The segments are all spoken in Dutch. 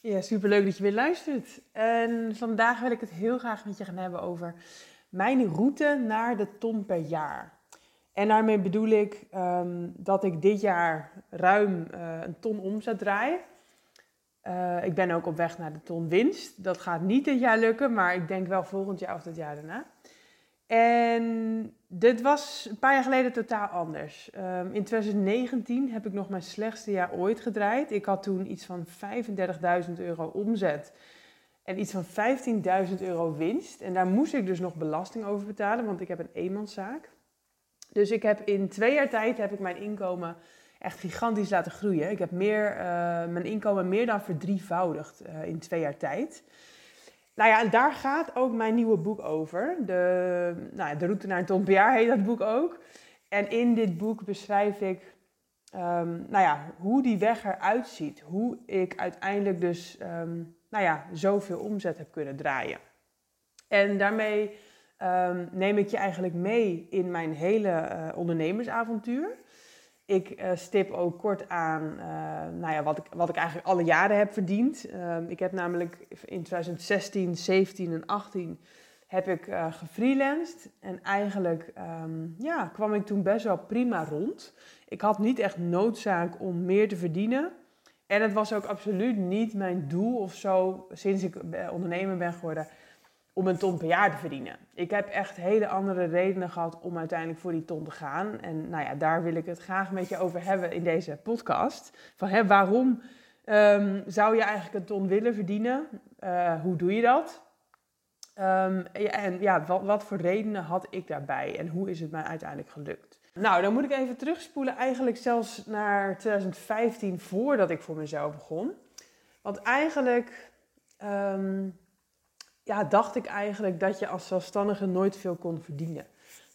Ja, superleuk dat je weer luistert. En vandaag wil ik het heel graag met je gaan hebben over mijn route naar de ton per jaar. En daarmee bedoel ik dat ik dit jaar ruim een ton omzet draai. Ik ben ook op weg naar de ton winst. Dat gaat niet dit jaar lukken, maar ik denk wel volgend jaar of het jaar daarna. En dit was een paar jaar geleden totaal anders. In 2019 heb ik nog mijn slechtste jaar ooit gedraaid. Ik had toen iets van €35.000 omzet en iets van €15.000 winst. En daar moest ik dus nog belasting over betalen, want ik heb een eenmanszaak. Dus ik heb in 2 jaar tijd heb ik mijn inkomen echt gigantisch laten groeien. Ik heb mijn inkomen meer dan verdrievoudigd in 2 jaar tijd. Nou ja, en daar gaat ook mijn nieuwe boek over. De route naar een ton per jaar heet dat boek ook. En in dit boek beschrijf ik hoe die weg eruit ziet. Hoe ik uiteindelijk dus zoveel omzet heb kunnen draaien. En daarmee neem ik je eigenlijk mee in mijn hele ondernemersavontuur. Ik stip ook kort aan wat ik eigenlijk alle jaren heb verdiend. Ik heb namelijk in 2016, 17 en 18 heb ik gefreelanced. En eigenlijk kwam ik toen best wel prima rond. Ik had niet echt noodzaak om meer te verdienen. En het was ook absoluut niet mijn doel of zo, sinds ik ondernemer ben geworden, om een ton per jaar te verdienen. Ik heb echt hele andere redenen gehad om uiteindelijk voor die ton te gaan. En daar wil ik het graag met je over hebben in deze podcast. Van waarom zou je eigenlijk een ton willen verdienen? Hoe doe je dat? Wat voor redenen had ik daarbij? En hoe is het mij uiteindelijk gelukt? Nou, dan moet ik even terugspoelen eigenlijk zelfs naar 2015 voordat ik voor mezelf begon. Want eigenlijk dacht ik eigenlijk dat je als zelfstandige nooit veel kon verdienen.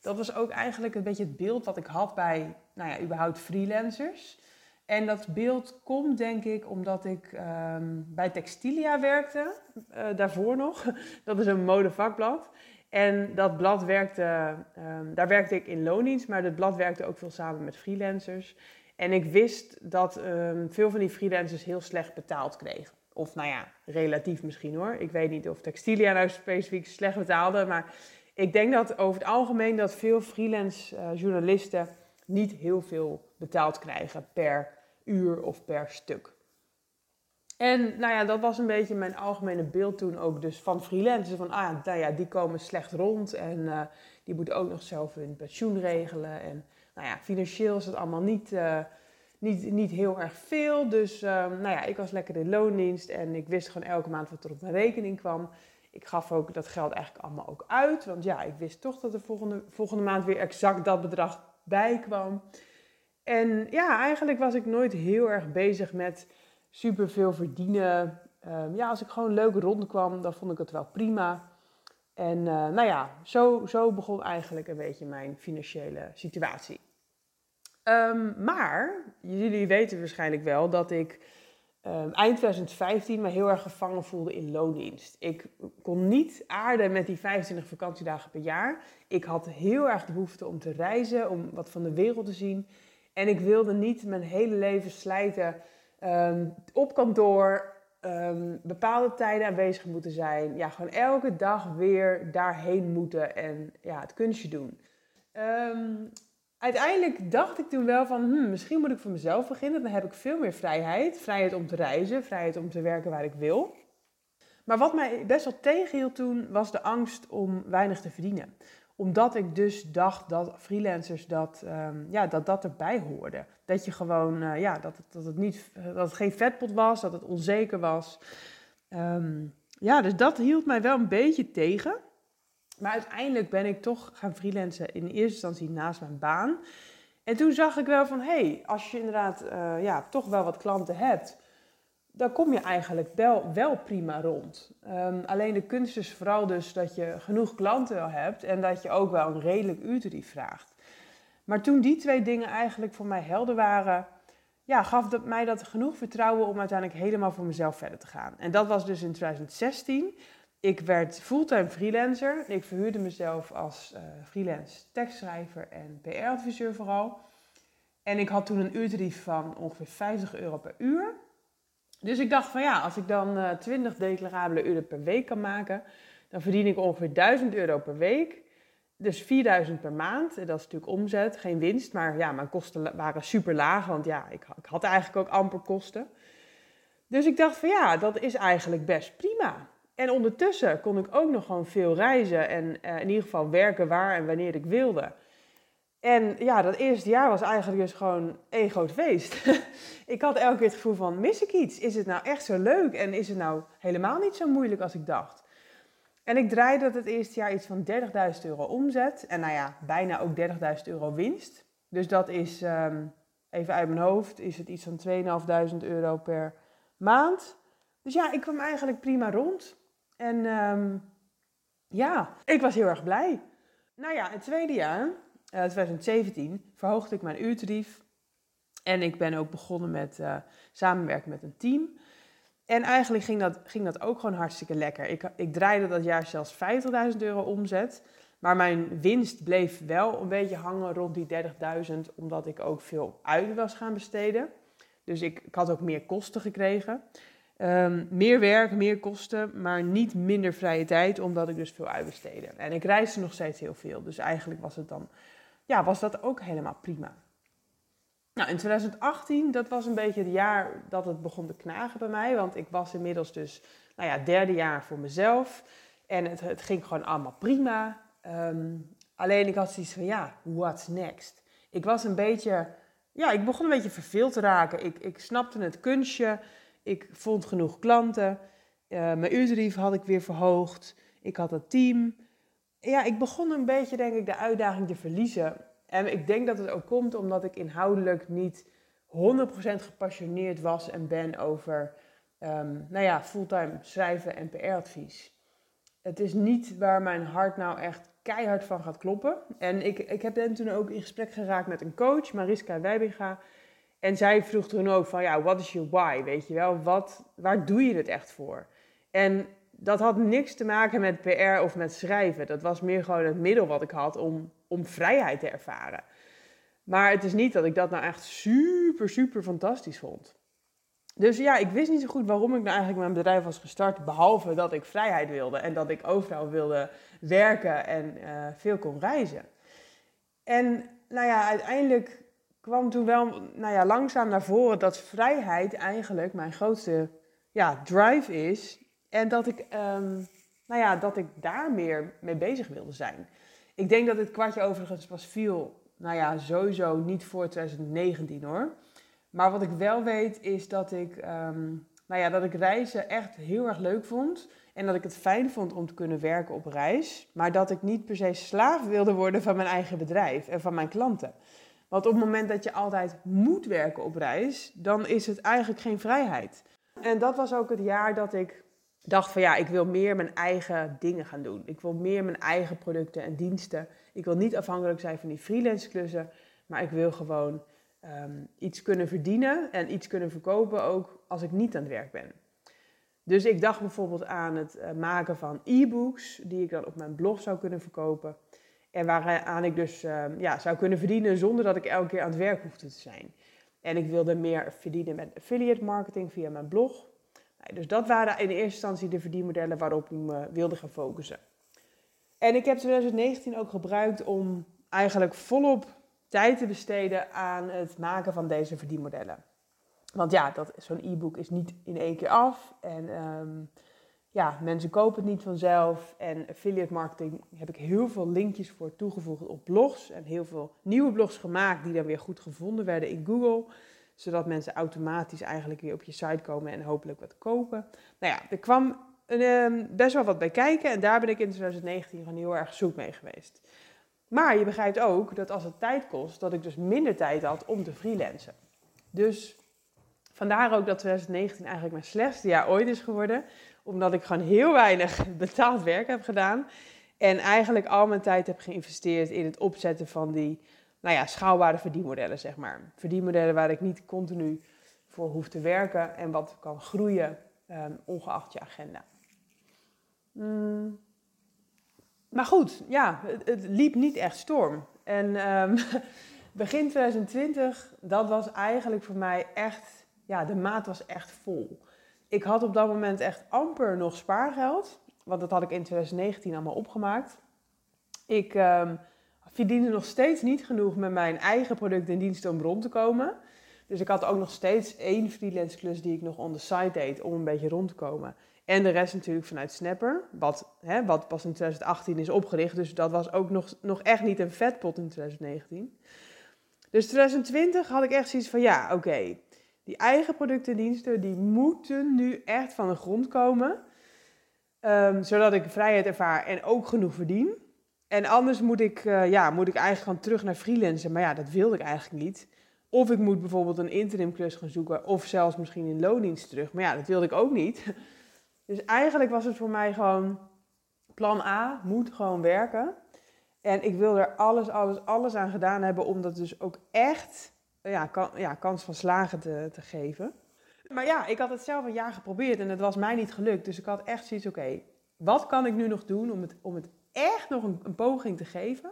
Dat was ook eigenlijk een beetje het beeld wat ik had bij, überhaupt freelancers. En dat beeld komt denk ik omdat ik bij Textilia werkte, daarvoor nog. Dat is een modevakblad. En dat blad daar werkte ik in loondienst, maar dat blad werkte ook veel samen met freelancers. En ik wist dat veel van die freelancers heel slecht betaald kregen. Of relatief misschien hoor. Ik weet niet of Textilia nou specifiek slecht betaalde. Maar ik denk dat over het algemeen dat veel freelance journalisten niet heel veel betaald krijgen per uur of per stuk. En dat was een beetje mijn algemene beeld toen ook dus van freelancers. Van die komen slecht rond en die moeten ook nog zelf hun pensioen regelen. En financieel is het allemaal niet Niet heel erg veel, dus ik was lekker in loondienst en ik wist gewoon elke maand wat er op mijn rekening kwam. Ik gaf ook dat geld eigenlijk allemaal ook uit, want ik wist toch dat er volgende maand weer exact dat bedrag bij kwam. En eigenlijk was ik nooit heel erg bezig met superveel verdienen. Als ik gewoon leuk rondkwam, dan vond ik het wel prima. En zo begon eigenlijk een beetje mijn financiële situatie. Maar, jullie weten waarschijnlijk wel dat ik eind 2015 me heel erg gevangen voelde in loondienst. Ik kon niet aarden met die 25 vakantiedagen per jaar. Ik had heel erg de behoefte om te reizen, om wat van de wereld te zien. En ik wilde niet mijn hele leven slijten op kantoor, bepaalde tijden aanwezig moeten zijn. Ja, gewoon elke dag weer daarheen moeten en het kunstje doen. Uiteindelijk dacht ik toen wel van, misschien moet ik voor mezelf beginnen. Dan heb ik veel meer vrijheid. Vrijheid om te reizen, vrijheid om te werken waar ik wil. Maar wat mij best wel tegenhield toen was de angst om weinig te verdienen. Omdat ik dus dacht dat freelancers dat erbij hoorde. Dat je gewoon, dat het geen vetpot was, dat het onzeker was. Dus dat hield mij wel een beetje tegen. Maar uiteindelijk ben ik toch gaan freelancen in eerste instantie naast mijn baan. En toen zag ik wel van, hé, als je inderdaad toch wel wat klanten hebt, dan kom je eigenlijk wel prima rond. Alleen de kunst is vooral dus dat je genoeg klanten hebt en dat je ook wel een redelijk uurtarief vraagt. Maar toen die twee dingen eigenlijk voor mij helder waren, gaf dat mij dat genoeg vertrouwen om uiteindelijk helemaal voor mezelf verder te gaan. En dat was dus in 2016. Ik werd fulltime freelancer. Ik verhuurde mezelf als freelance tekstschrijver en PR-adviseur vooral. En ik had toen een uurtarief van ongeveer €50 per uur. Dus ik dacht van als ik dan 20 declarabele uren per week kan maken, dan verdien ik ongeveer €1.000 per week. Dus €4.000 per maand. En dat is natuurlijk omzet, geen winst. Maar mijn kosten waren super laag, want ik had eigenlijk ook amper kosten. Dus ik dacht van dat is eigenlijk best prima. En ondertussen kon ik ook nog gewoon veel reizen en in ieder geval werken waar en wanneer ik wilde. En dat eerste jaar was eigenlijk dus gewoon één groot feest. Ik had elke keer het gevoel van, mis ik iets? Is het nou echt zo leuk? En is het nou helemaal niet zo moeilijk als ik dacht? En ik draaide dat het eerste jaar iets van €30.000 omzet. En bijna ook €30.000 winst. Dus dat is, even uit mijn hoofd, is het iets van €2.500 per maand. Dus ik kwam eigenlijk prima rond. En ik was heel erg blij. Het tweede jaar, 2017, verhoogde ik mijn uurtarief. En ik ben ook begonnen met samenwerken met een team. En eigenlijk ging dat ook gewoon hartstikke lekker. Ik draaide dat jaar zelfs €50.000 omzet. Maar mijn winst bleef wel een beetje hangen rond die 30.000, omdat ik ook veel uit was gaan besteden. Dus ik had ook meer kosten gekregen. Meer werk, meer kosten, maar niet minder vrije tijd, omdat ik dus veel uitbesteedde. En ik reisde nog steeds heel veel, dus eigenlijk was het dan, was dat ook helemaal prima. In 2018, dat was een beetje het jaar dat het begon te knagen bij mij, want ik was inmiddels dus, derde jaar voor mezelf. En het ging gewoon allemaal prima. Alleen ik had zoiets van, what's next? Ik was een beetje, ik begon een beetje verveeld te raken. Ik snapte het kunstje. Ik vond genoeg klanten, mijn uurtarief had ik weer verhoogd, ik had een team. Ik begon een beetje, denk ik, de uitdaging te verliezen. En ik denk dat het ook komt omdat ik inhoudelijk niet 100% gepassioneerd was en ben over fulltime schrijven en PR-advies. Het is niet waar mijn hart nou echt keihard van gaat kloppen. En ik ben toen ook in gesprek geraakt met een coach, Mariska Wijbinga. En zij vroeg toen ook van, wat is je why, weet je wel? Waar doe je het echt voor? En dat had niks te maken met PR of met schrijven. Dat was meer gewoon het middel wat ik had om vrijheid te ervaren. Maar het is niet dat ik dat nou echt super, super fantastisch vond. Dus ik wist niet zo goed waarom ik nou eigenlijk mijn bedrijf was gestart, behalve dat ik vrijheid wilde en dat ik overal wilde werken en veel kon reizen. En uiteindelijk kwam toen wel langzaam naar voren dat vrijheid eigenlijk mijn grootste drive is. En dat ik, dat ik daar meer mee bezig wilde zijn. Ik denk dat het kwartje overigens pas viel, sowieso niet voor 2019 hoor. Maar wat ik wel weet is dat ik, dat ik reizen echt heel erg leuk vond. En dat ik het fijn vond om te kunnen werken op reis. Maar dat ik niet per se slaaf wilde worden van mijn eigen bedrijf en van mijn klanten. Want op het moment dat je altijd moet werken op reis, dan is het eigenlijk geen vrijheid. En dat was ook het jaar dat ik dacht van ik wil meer mijn eigen dingen gaan doen. Ik wil meer mijn eigen producten en diensten. Ik wil niet afhankelijk zijn van die freelance klussen, maar ik wil gewoon iets kunnen verdienen en iets kunnen verkopen ook als ik niet aan het werk ben. Dus ik dacht bijvoorbeeld aan het maken van e-books die ik dan op mijn blog zou kunnen verkopen. En waaraan ik dus zou kunnen verdienen zonder dat ik elke keer aan het werk hoefde te zijn. En ik wilde meer verdienen met affiliate marketing via mijn blog. Dus dat waren in eerste instantie de verdienmodellen waarop ik me wilde gaan focussen. En ik heb 2019 ook gebruikt om eigenlijk volop tijd te besteden aan het maken van deze verdienmodellen. Want zo'n e-book is niet in één keer af en mensen kopen het niet vanzelf en affiliate marketing heb ik heel veel linkjes voor toegevoegd op blogs en heel veel nieuwe blogs gemaakt die dan weer goed gevonden werden in Google, zodat mensen automatisch eigenlijk weer op je site komen en hopelijk wat kopen. Er kwam best wel wat bij kijken en daar ben ik in 2019 gewoon heel erg zoet mee geweest. Maar je begrijpt ook dat als het tijd kost, dat ik dus minder tijd had om te freelancen. Dus vandaar ook dat 2019 eigenlijk mijn slechtste jaar ooit is geworden. Omdat ik gewoon heel weinig betaald werk heb gedaan. En eigenlijk al mijn tijd heb geïnvesteerd in het opzetten van die schaalbare verdienmodellen, zeg maar. Verdienmodellen waar ik niet continu voor hoef te werken en wat kan groeien, ongeacht je agenda. Maar goed, ja, het liep niet echt storm. En begin 2020, dat was eigenlijk voor mij echt, ja, de maat was echt vol. Ik had op dat moment echt amper nog spaargeld, want dat had ik in 2019 allemaal opgemaakt. Ik verdiende nog steeds niet genoeg met mijn eigen producten en diensten om rond te komen. Dus ik had ook nog steeds 1 freelance klus die ik nog on the side deed om een beetje rond te komen. En de rest natuurlijk vanuit Snapper, wat pas in 2018 is opgericht. Dus dat was ook nog echt niet een vetpot in 2019. Dus 2020 had ik echt zoiets van, ja, oké. Die eigen producten en diensten, die moeten nu echt van de grond komen. Zodat ik vrijheid ervaar en ook genoeg verdien. En anders moet ik eigenlijk gewoon terug naar freelancen. Maar ja, dat wilde ik eigenlijk niet. Of ik moet bijvoorbeeld een interim klus gaan zoeken. Of zelfs misschien in loondienst terug. Maar ja, dat wilde ik ook niet. Dus eigenlijk was het voor mij gewoon, plan A moet gewoon werken. En ik wil er alles aan gedaan hebben om dat dus ook echt kans van slagen te geven. Maar ja, ik had het zelf een jaar geprobeerd en het was mij niet gelukt. Dus ik had echt zoiets, oké, wat kan ik nu nog doen om het echt nog een poging te geven?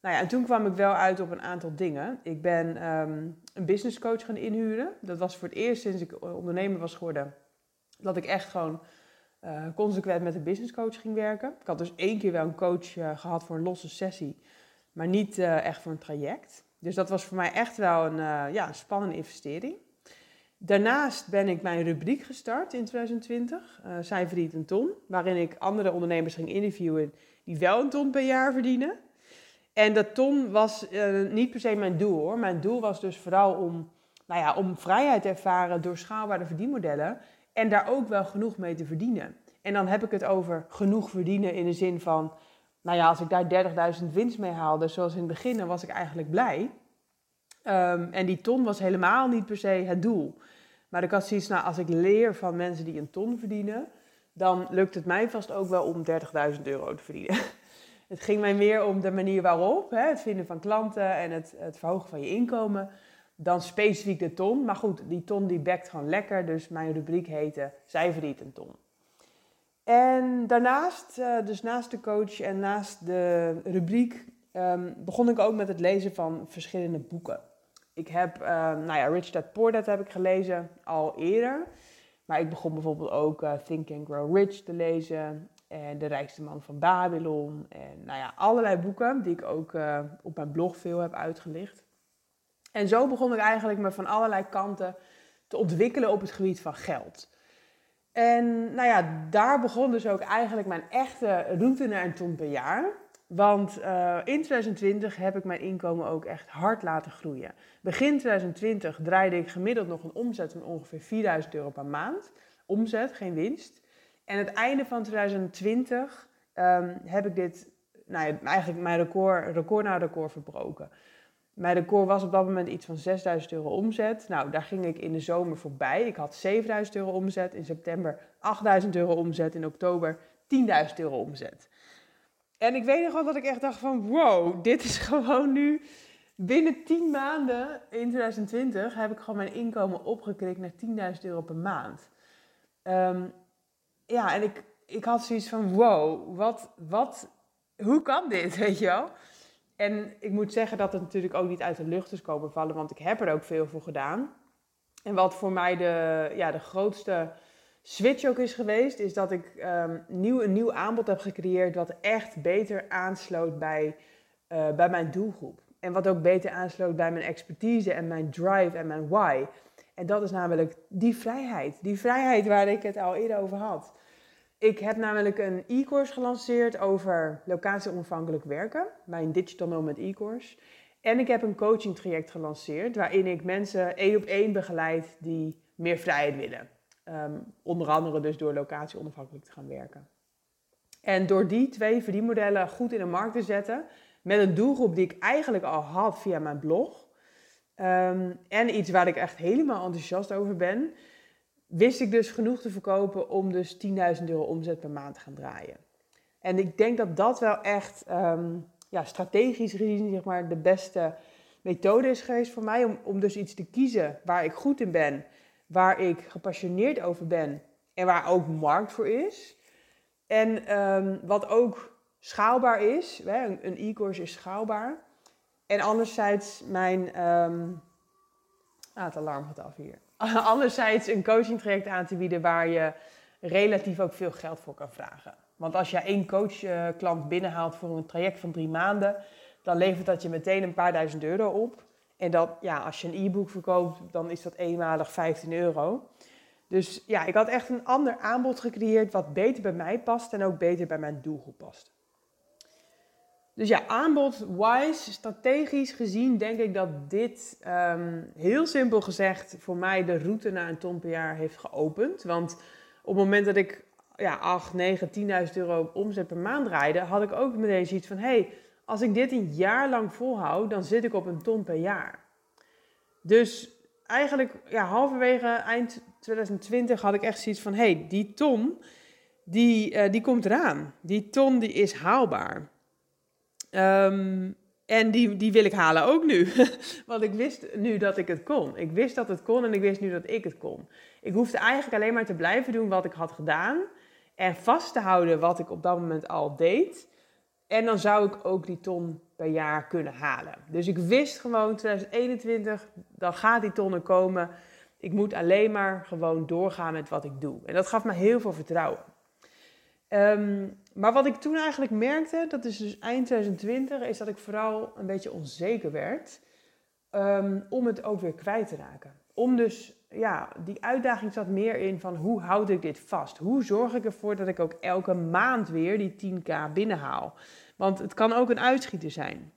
En toen kwam ik wel uit op een aantal dingen. Ik ben een businesscoach gaan inhuren. Dat was voor het eerst sinds ik ondernemer was geworden dat ik echt gewoon consequent met een businesscoach ging werken. Ik had dus 1 keer wel een coach gehad voor een losse sessie, maar niet echt voor een traject. Dus dat was voor mij echt wel een spannende investering. Daarnaast ben ik mijn rubriek gestart in 2020, Zij verdient een ton, waarin ik andere ondernemers ging interviewen die wel een ton per jaar verdienen. En dat ton was niet per se mijn doel, hoor. Mijn doel was dus vooral om vrijheid te ervaren door schaalbare verdienmodellen en daar ook wel genoeg mee te verdienen. En dan heb ik het over genoeg verdienen in de zin van, als ik daar 30.000 winst mee haalde, zoals in het begin, dan was ik eigenlijk blij. En die ton was helemaal niet per se het doel. Maar ik had zoiets, als ik leer van mensen die een ton verdienen, dan lukt het mij vast ook wel om €30.000 te verdienen. Het ging mij meer om de manier waarop, het vinden van klanten en het verhogen van je inkomen, dan specifiek de ton. Maar goed, die ton die bekt gewoon lekker, dus mijn rubriek heette Zij verdient een ton. En daarnaast, dus naast de coach en naast de rubriek, begon ik ook met het lezen van verschillende boeken. Ik heb Rich Dad Poor Dad heb ik gelezen al eerder. Maar ik begon bijvoorbeeld ook Think and Grow Rich te lezen. En De Rijkste Man van Babylon. En allerlei boeken die ik ook op mijn blog veel heb uitgelicht. En zo begon ik eigenlijk me van allerlei kanten te ontwikkelen op het gebied van geld. En daar begon dus ook eigenlijk mijn echte route naar een ton per jaar. Want in 2020 heb ik mijn inkomen ook echt hard laten groeien. Begin 2020 draaide ik gemiddeld nog een omzet van ongeveer €4.000 per maand. Omzet, geen winst. En het einde van 2020 heb ik dit, eigenlijk mijn record na record verbroken. Mijn record was op dat moment iets van €6.000 omzet. Daar ging ik in de zomer voorbij. Ik had €7.000 omzet. In september €8.000 omzet. In oktober €10.000 omzet. En ik weet nog wel dat ik echt dacht van, wow, dit is gewoon nu binnen 10 maanden in 2020 heb ik gewoon mijn inkomen opgekrikt naar €10.000 per maand. En ik had zoiets van, wow, hoe kan dit, weet je wel? En ik moet zeggen dat het natuurlijk ook niet uit de lucht is komen vallen, want ik heb er ook veel voor gedaan. En wat voor mij de grootste switch ook is geweest, is dat ik een nieuw aanbod heb gecreëerd wat echt beter aansloot bij mijn doelgroep. En wat ook beter aansloot bij mijn expertise en mijn drive en mijn why. En dat is namelijk die vrijheid. Die vrijheid waar ik het al eerder over had. Ik heb namelijk een e-course gelanceerd over locatieonafhankelijk werken. Mijn Digital Nomad e-course. En ik heb een coaching traject gelanceerd waarin ik mensen 1-op-1 begeleid die meer vrijheid willen. Onder andere dus door locatieonafhankelijk te gaan werken. En door die 2 verdienmodellen goed in de markt te zetten, met een doelgroep die ik eigenlijk al had via mijn blog. En iets waar ik echt helemaal enthousiast over ben, wist ik dus genoeg te verkopen om dus €10.000 omzet per maand te gaan draaien. En ik denk dat dat wel echt strategisch gezien zeg maar, de beste methode is geweest voor mij. Om dus iets te kiezen waar ik goed in ben, waar ik gepassioneerd over ben en waar ook markt voor is. En wat ook schaalbaar is, hè, een e-course is schaalbaar. En anderzijds het alarm gaat af hier. Anderzijds een coaching traject aan te bieden waar je relatief ook veel geld voor kan vragen. Want als je 1 coachklant binnenhaalt voor een traject van 3 maanden, dan levert dat je meteen een paar €1000 op. En dat, ja, als je een e-book verkoopt, dan is dat eenmalig €15. Dus ja, ik had echt een ander aanbod gecreëerd wat beter bij mij past en ook beter bij mijn doelgroep past. Dus ja, aanbod-wise, strategisch gezien, denk ik dat dit heel simpel gezegd voor mij de route naar een ton per jaar heeft geopend. Want op het moment dat ik €10.000 omzet per maand draaide, had ik ook meteen zoiets van, hey, als ik dit een jaar lang volhoud, dan zit ik op een ton per jaar. Dus eigenlijk halverwege eind 2020 had ik echt zoiets van, hey, die ton, die komt eraan. Die ton, die is haalbaar. En die wil ik halen ook nu. Want ik wist nu dat ik het kon. Ik wist dat het kon en ik wist nu dat ik het kon. Ik hoefde eigenlijk alleen maar te blijven doen wat ik had gedaan. En vast te houden wat ik op dat moment al deed. En dan zou ik ook die ton per jaar kunnen halen. Dus ik wist gewoon 2021, dan gaat die ton er komen. Ik moet alleen maar gewoon doorgaan met wat ik doe. En dat gaf me heel veel vertrouwen. Maar wat ik toen eigenlijk merkte, dat is dus eind 2020, is dat ik vooral een beetje onzeker werd om het ook weer kwijt te raken. Om dus, die uitdaging zat meer in van hoe houd ik dit vast? Hoe zorg ik ervoor dat ik ook elke maand weer die 10.000 binnenhaal? Want het kan ook een uitschieter zijn.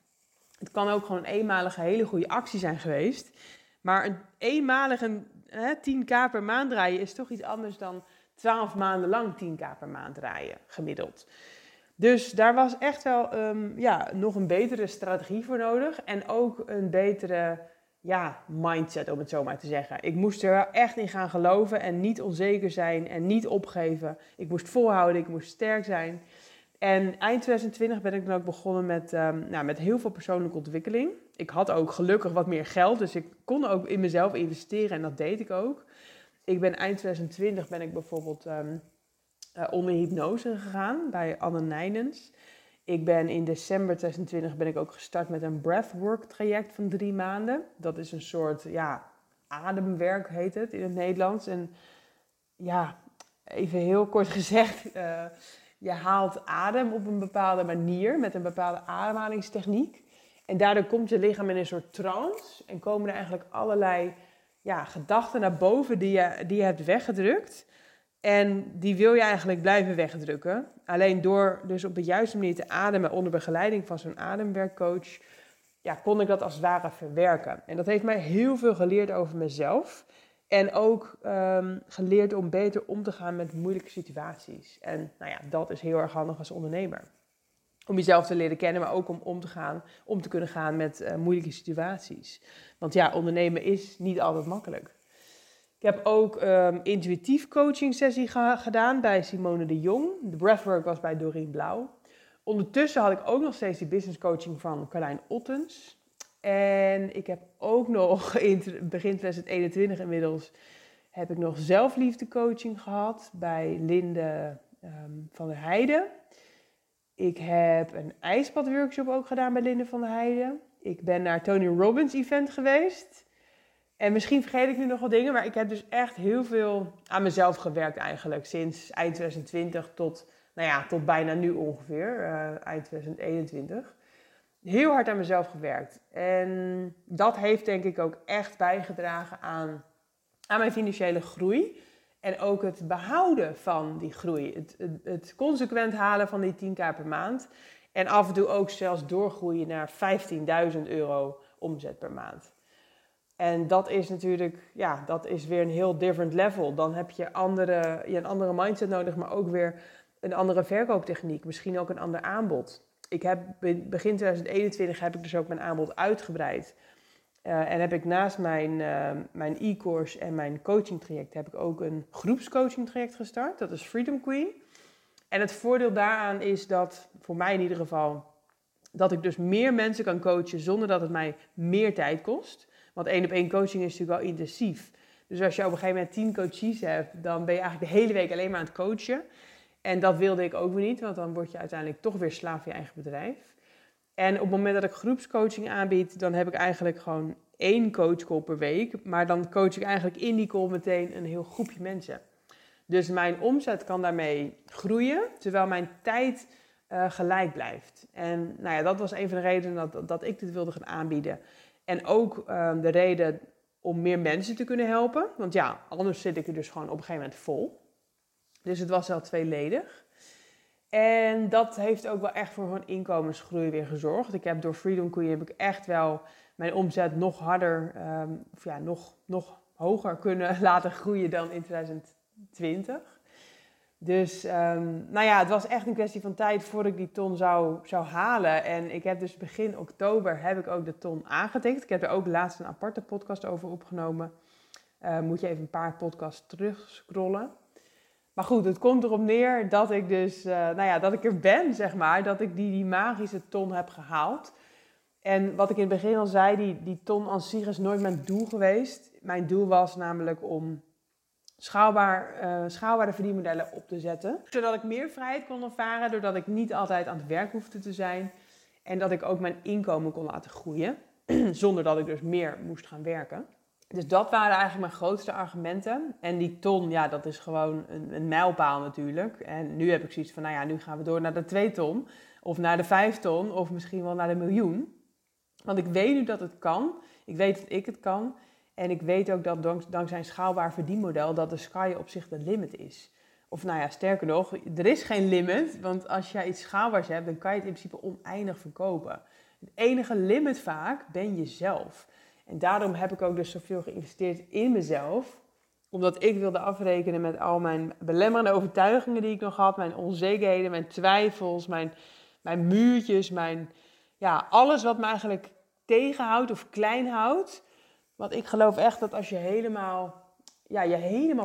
Het kan ook gewoon een eenmalige hele goede actie zijn geweest. Maar een eenmalige 10.000 per maand draaien is toch iets anders dan 12 maanden lang 10.000 per maand draaien, gemiddeld. Dus daar was echt wel nog een betere strategie voor nodig. En ook een betere mindset, om het zo maar te zeggen. Ik moest er wel echt in gaan geloven en niet onzeker zijn en niet opgeven. Ik moest volhouden, ik moest sterk zijn. En eind 2020 ben ik dan ook begonnen met heel veel persoonlijke ontwikkeling. Ik had ook gelukkig wat meer geld, dus ik kon ook in mezelf investeren en dat deed ik ook. Ik ben eind 2020 bijvoorbeeld onder hypnose gegaan bij Anne Nijnens. Ik ben in december 2020 ook gestart met een breathwork traject van 3 maanden. Dat is een soort ademwerk heet het in het Nederlands. En even heel kort gezegd, je haalt adem op een bepaalde manier met een bepaalde ademhalingstechniek. En daardoor komt je lichaam in een soort trance en komen er eigenlijk allerlei gedachten naar boven die je hebt weggedrukt. En die wil je eigenlijk blijven wegdrukken. Alleen door dus op de juiste manier te ademen onder begeleiding van zo'n ademwerkcoach, kon ik dat als het ware verwerken. En dat heeft mij heel veel geleerd over mezelf. En ook geleerd om beter om te gaan met moeilijke situaties. En dat is heel erg handig als ondernemer. Om jezelf te leren kennen, maar ook om te kunnen gaan met moeilijke situaties. Want ondernemen is niet altijd makkelijk. Ik heb ook intuïtief coaching sessie gedaan bij Simone de Jong. De breathwork was bij Doreen Blauw. Ondertussen had ik ook nog steeds die business coaching van Carlijn Ottens. En ik heb ook nog in begin 2021 inmiddels heb ik nog zelfliefdecoaching gehad bij Linde van der Heijden. Ik heb een ijsbadworkshop ook gedaan bij Linde van der Heijden. Ik ben naar Tony Robbins event geweest. En misschien vergeet ik nu nog wat dingen, maar ik heb dus echt heel veel aan mezelf gewerkt eigenlijk. Sinds eind 2020 tot bijna nu ongeveer, eind 2021. Heel hard aan mezelf gewerkt. En dat heeft denk ik ook echt bijgedragen aan mijn financiële groei. En ook het behouden van die groei. Het consequent halen van die 10.000 per maand. En af en toe ook zelfs doorgroeien naar €15.000 omzet per maand. En dat is natuurlijk, dat is weer een heel different level. Dan heb je een andere mindset nodig, maar ook weer een andere verkooptechniek. Misschien ook een ander aanbod. ik heb begin 2021 heb ik dus ook mijn aanbod uitgebreid. En heb ik naast mijn e-course en mijn coaching traject heb ik ook een groepscoaching traject gestart. Dat is Freedom Queen. En het voordeel daaraan is dat, voor mij in ieder geval, dat ik dus meer mensen kan coachen zonder dat het mij meer tijd kost. Want 1-op-1 coaching is natuurlijk wel intensief. Dus als je op een gegeven moment 10 coaches hebt, dan ben je eigenlijk de hele week alleen maar aan het coachen. En dat wilde ik ook weer niet, want dan word je uiteindelijk toch weer slaaf van je eigen bedrijf. En op het moment dat ik groepscoaching aanbied, dan heb ik eigenlijk gewoon 1 coachcall per week. Maar dan coach ik eigenlijk in die call meteen een heel groepje mensen. Dus mijn omzet kan daarmee groeien, terwijl mijn tijd gelijk blijft. En nou ja, dat was een van de redenen dat ik dit wilde gaan aanbieden. En ook de reden om meer mensen te kunnen helpen. Want ja, anders zit ik er dus gewoon op een gegeven moment vol. Dus het was wel tweeledig. En dat heeft ook wel echt voor een inkomensgroei weer gezorgd. Ik heb door Freedom Queen heb ik echt wel mijn omzet nog harder, nog hoger kunnen laten groeien dan in 2020. Dus het was echt een kwestie van tijd voordat ik die ton zou halen. En ik heb dus begin oktober heb ik ook de ton aangetikt. Ik heb er ook laatst een aparte podcast over opgenomen. Moet je even een paar podcasts terugscrollen. Maar goed, het komt erop neer dat ik dus, dat ik er ben, zeg maar. Dat ik die magische ton heb gehaald. En wat ik in het begin al zei, die ton aan zich is nooit mijn doel geweest. Mijn doel was namelijk om schaalbare verdienmodellen op te zetten. Zodat ik meer vrijheid kon ervaren, doordat ik niet altijd aan het werk hoefde te zijn. En dat ik ook mijn inkomen kon laten groeien, zonder dat ik dus meer moest gaan werken. Dus dat waren eigenlijk mijn grootste argumenten. En die ton, ja, dat is gewoon een mijlpaal natuurlijk. En nu heb ik zoiets van, nu gaan we door naar de 2 ton. Of naar de 5 ton, of misschien wel naar de 1 miljoen. Want ik weet nu dat het kan. Ik weet dat ik het kan. En ik weet ook dat dankzij een schaalbaar verdienmodel dat de sky op zich de limit is. Of sterker nog, er is geen limit. Want als jij iets schaalbaars hebt, dan kan je het in principe oneindig verkopen. Het enige limit vaak ben jezelf. En daarom heb ik ook dus zoveel geïnvesteerd in mezelf. Omdat ik wilde afrekenen met al mijn belemmerende overtuigingen die ik nog had. Mijn onzekerheden, mijn twijfels, mijn muurtjes. Alles wat me eigenlijk tegenhoudt of klein houdt. Want ik geloof echt dat als je helemaal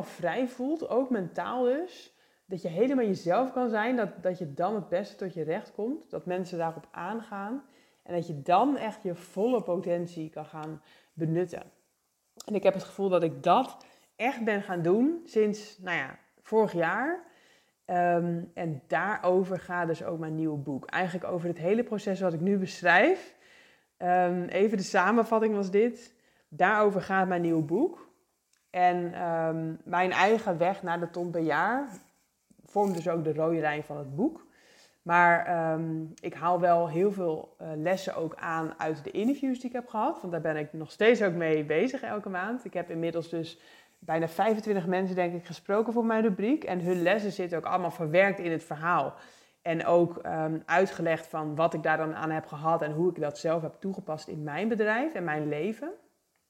vrij voelt, ook mentaal dus, dat je helemaal jezelf kan zijn, dat je dan het beste tot je recht komt, dat mensen daarop aangaan en dat je dan echt je volle potentie kan gaan benutten. En ik heb het gevoel dat ik dat echt ben gaan doen sinds, vorig jaar. En daarover gaat dus ook mijn nieuwe boek. Eigenlijk over het hele proces wat ik nu beschrijf. Even de samenvatting was dit. Daarover gaat mijn nieuwe boek. En mijn eigen weg naar de ton per jaar vormt dus ook de rode lijn van het boek. Maar ik haal wel heel veel lessen ook aan uit de interviews die ik heb gehad. Want daar ben ik nog steeds ook mee bezig elke maand. Ik heb inmiddels dus bijna 25 mensen denk ik gesproken voor mijn rubriek. En hun lessen zitten ook allemaal verwerkt in het verhaal. En ook uitgelegd van wat ik daar dan aan heb gehad en hoe ik dat zelf heb toegepast in mijn bedrijf en mijn leven.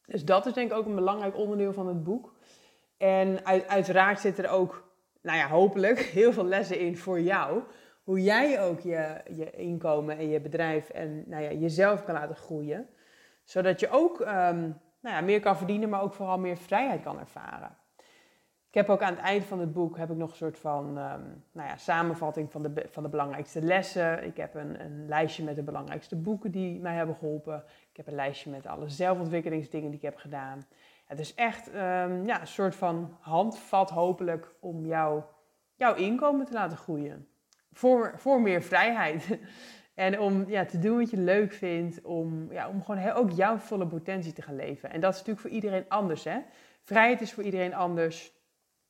Dus dat is denk ik ook een belangrijk onderdeel van het boek. En uiteraard zit er ook, hopelijk, heel veel lessen in voor jou. Hoe jij ook je inkomen en je bedrijf en jezelf kan laten groeien. Zodat je ook meer kan verdienen, maar ook vooral meer vrijheid kan ervaren. Ik heb ook aan het eind van het boek heb ik nog een soort van samenvatting van de belangrijkste lessen. Ik heb een lijstje met de belangrijkste boeken die mij hebben geholpen. Ik heb een lijstje met alle zelfontwikkelingsdingen die ik heb gedaan. Het is echt een soort van handvat hopelijk om jouw inkomen te laten groeien. Voor meer vrijheid. En om te doen wat je leuk vindt. Om gewoon ook jouw volle potentie te gaan leven. En dat is natuurlijk voor iedereen anders. Hè? Vrijheid is voor iedereen anders.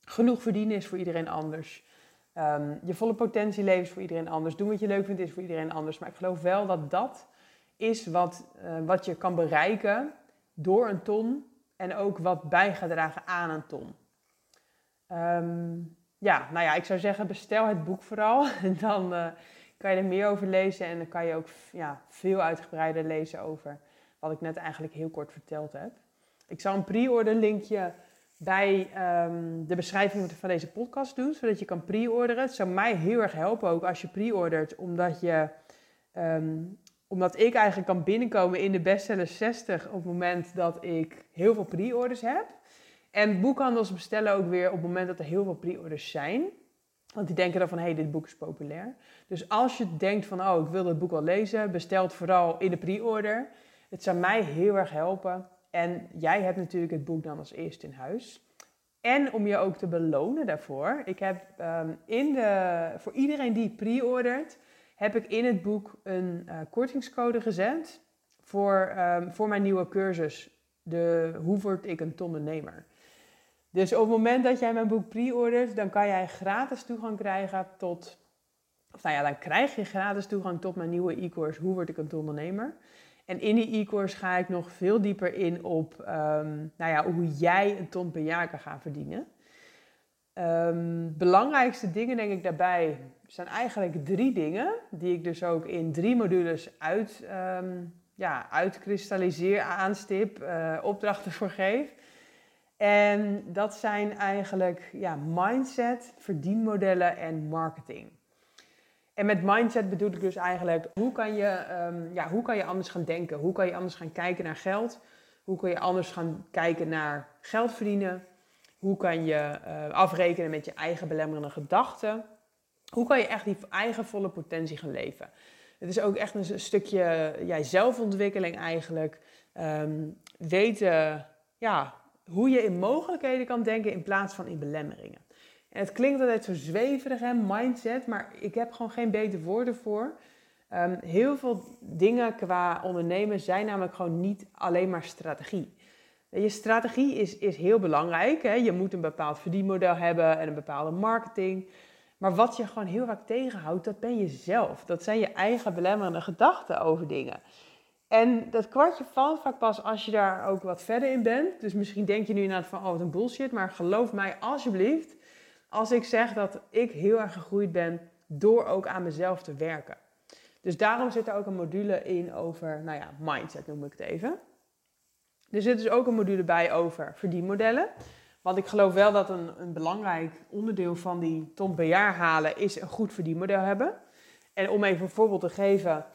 Genoeg verdienen is voor iedereen anders. Je volle potentie leven is voor iedereen anders. Doen wat je leuk vindt is voor iedereen anders. Maar ik geloof wel dat dat is wat je kan bereiken door een ton. En ook wat bij gaat dragen aan een ton. Ik zou zeggen bestel het boek vooral. En dan kan je er meer over lezen. En dan kan je ook veel uitgebreider lezen over wat ik net eigenlijk heel kort verteld heb. Ik zal een pre-order linkje bij de beschrijving van deze podcast doen, zodat je kan pre-orderen. Het zou mij heel erg helpen ook als je pre-ordert, omdat je Omdat ik eigenlijk kan binnenkomen in de bestsellers 60 op het moment dat ik heel veel pre-orders heb. En boekhandels bestellen ook weer op het moment dat er heel veel pre-orders zijn. Want die denken dan van, hey, dit boek is populair. Dus als je denkt van, oh, ik wil dat boek wel lezen, bestel het vooral in de pre-order. Het zou mij heel erg helpen. En jij hebt natuurlijk het boek dan als eerste in huis. En om je ook te belonen daarvoor. Ik heb voor iedereen die pre-ordert, heb ik in het boek een kortingscode gezet voor mijn nieuwe cursus. Hoe word ik een Tondernemer? Dus op het moment dat jij mijn boek pre-ordert, dan kan jij gratis toegang krijgen tot... Of nou ja, dan krijg je gratis toegang tot mijn nieuwe e-course Hoe word ik een Tondernemer? En in die e-course ga ik nog veel dieper in op hoe jij een ton per jaar kan gaan verdienen. Belangrijkste dingen denk ik daarbij zijn eigenlijk 3 dingen. Die ik dus ook in 3 modules uitkristalliseer, aanstip, opdrachten voor geef. En dat zijn eigenlijk mindset, verdienmodellen en marketing. En met mindset bedoel ik dus eigenlijk, hoe kan je anders gaan denken? Hoe kan je anders gaan kijken naar geld? Hoe kan je anders gaan kijken naar geld verdienen? Hoe kan je afrekenen met je eigen belemmerende gedachten? Hoe kan je echt die eigen volle potentie gaan leven? Het is ook echt een stukje zelfontwikkeling eigenlijk. Weten hoe je in mogelijkheden kan denken in plaats van in belemmeringen. En het klinkt altijd zo zweverig, hè, mindset, maar ik heb gewoon geen beter woorden voor. Heel veel dingen qua ondernemen zijn namelijk gewoon niet alleen maar strategie. Je strategie is heel belangrijk. Hè? Je moet een bepaald verdienmodel hebben en een bepaalde marketing. Maar wat je gewoon heel vaak tegenhoudt, dat ben je zelf. Dat zijn je eigen belemmerende gedachten over dingen. En dat kwartje valt vaak pas als je daar ook wat verder in bent. Dus misschien denk je nu inderdaad van, oh, wat een bullshit. Maar geloof mij alsjeblieft, als ik zeg dat ik heel erg gegroeid ben door ook aan mezelf te werken. Dus daarom zit er ook een module in over, mindset noem ik het even. Er zit dus ook een module bij over verdienmodellen. Want ik geloof wel dat een belangrijk onderdeel van die ton per jaar halen is een goed verdienmodel hebben. En om even een voorbeeld te geven,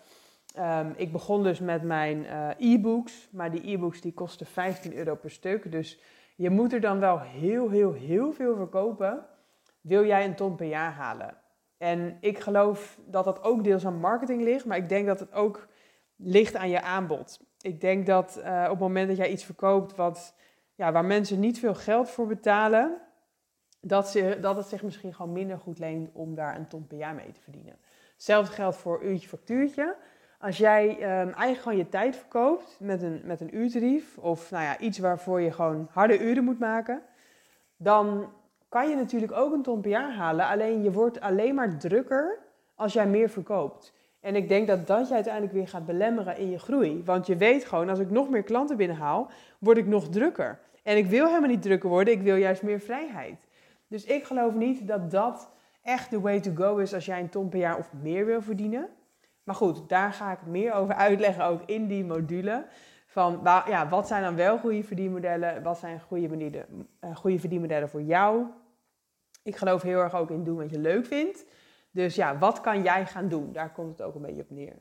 ik begon dus met mijn e-books. Maar die e-books die kosten €15 per stuk. Dus je moet er dan wel heel, heel, heel veel voor kopen. Wil jij een ton per jaar halen? En ik geloof dat dat ook deels aan marketing ligt. Maar ik denk dat het ook ligt aan je aanbod. Ik denk dat op het moment dat jij iets verkoopt waar mensen niet veel geld voor betalen, dat het zich misschien gewoon minder goed leent om daar een ton per jaar mee te verdienen. Hetzelfde geldt voor uurtje factuurtje. Als jij eigenlijk gewoon je tijd verkoopt met een uurtarief of iets waarvoor je gewoon harde uren moet maken, dan kan je natuurlijk ook een ton per jaar halen. Alleen je wordt alleen maar drukker als jij meer verkoopt. En ik denk dat je uiteindelijk weer gaat belemmeren in je groei. Want je weet gewoon, als ik nog meer klanten binnenhaal, word ik nog drukker. En ik wil helemaal niet drukker worden, ik wil juist meer vrijheid. Dus ik geloof niet dat echt de way to go is als jij een ton per jaar of meer wil verdienen. Maar goed, daar ga ik meer over uitleggen ook in die module. Van wat zijn dan wel goede verdienmodellen? Wat zijn goede verdienmodellen voor jou? Ik geloof heel erg ook in doen wat je leuk vindt. Dus wat kan jij gaan doen? Daar komt het ook een beetje op neer.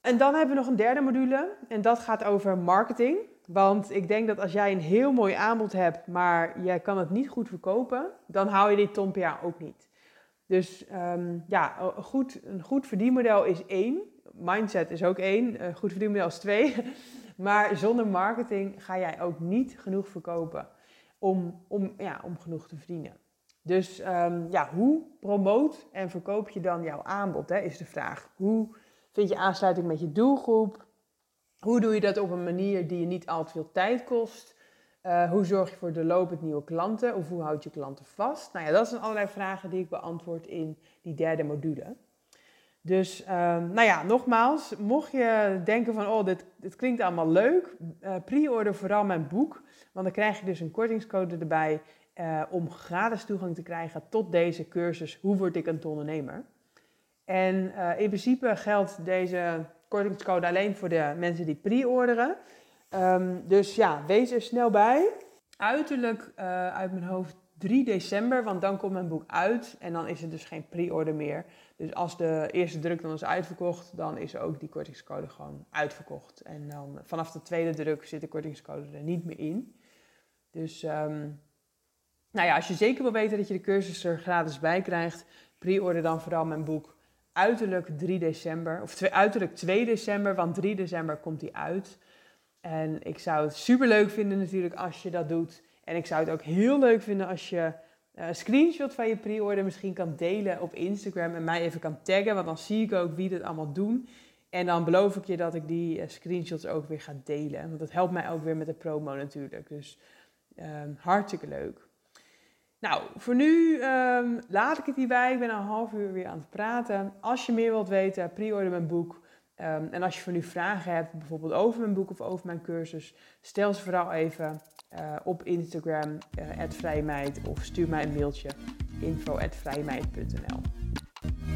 En dan hebben we nog een derde module. En dat gaat over marketing. Want ik denk dat als jij een heel mooi aanbod hebt, maar jij kan het niet goed verkopen, dan hou je dit ton per jaar ook niet. Dus een goed verdienmodel is 1. Mindset is ook 1. Een goed verdienmodel is 2. Maar zonder marketing ga jij ook niet genoeg verkopen om genoeg te verdienen. Dus hoe promoot en verkoop je dan jouw aanbod, hè, is de vraag. Hoe vind je aansluiting met je doelgroep? Hoe doe je dat op een manier die je niet al te veel tijd kost? Hoe zorg je voor doorlopend nieuwe klanten? Of hoe houd je klanten vast? Dat zijn allerlei vragen die ik beantwoord in die derde module. Dus, nogmaals, mocht je denken van, oh, dit klinkt allemaal leuk, pre-order vooral mijn boek, want dan krijg je dus een kortingscode erbij om gratis toegang te krijgen tot deze cursus Hoe word ik een Tondernemer? En in principe geldt deze kortingscode alleen voor de mensen die pre-orderen. Wees er snel bij. Uiterlijk uit mijn hoofd 3 december, want dan komt mijn boek uit en dan is het dus geen pre-order meer. Dus als de eerste druk dan is uitverkocht, dan is ook die kortingscode gewoon uitverkocht. En dan vanaf de tweede druk zit de kortingscode er niet meer in. Dus nou ja, als je zeker wil weten dat je de cursus er gratis bij krijgt, pre-order dan vooral mijn boek uiterlijk 3 december, of uiterlijk 2 december, want 3 december komt die uit. En ik zou het super leuk vinden natuurlijk als je dat doet. En ik zou het ook heel leuk vinden als je een screenshot van je pre-order misschien kan delen op Instagram en mij even kan taggen, want dan zie ik ook wie dit allemaal doen. En dan beloof ik je dat ik die screenshots ook weer ga delen, want dat helpt mij ook weer met de promo natuurlijk. Dus hartstikke leuk. Nou, voor nu laat ik het hierbij. Ik ben al een half uur weer aan het praten. Als je meer wilt weten, pre-order mijn boek. En als je voor nu vragen hebt, bijvoorbeeld over mijn boek of over mijn cursus, stel ze vooral even op Instagram, @vrijemeid, of stuur mij een mailtje, info@vrijemeid.nl.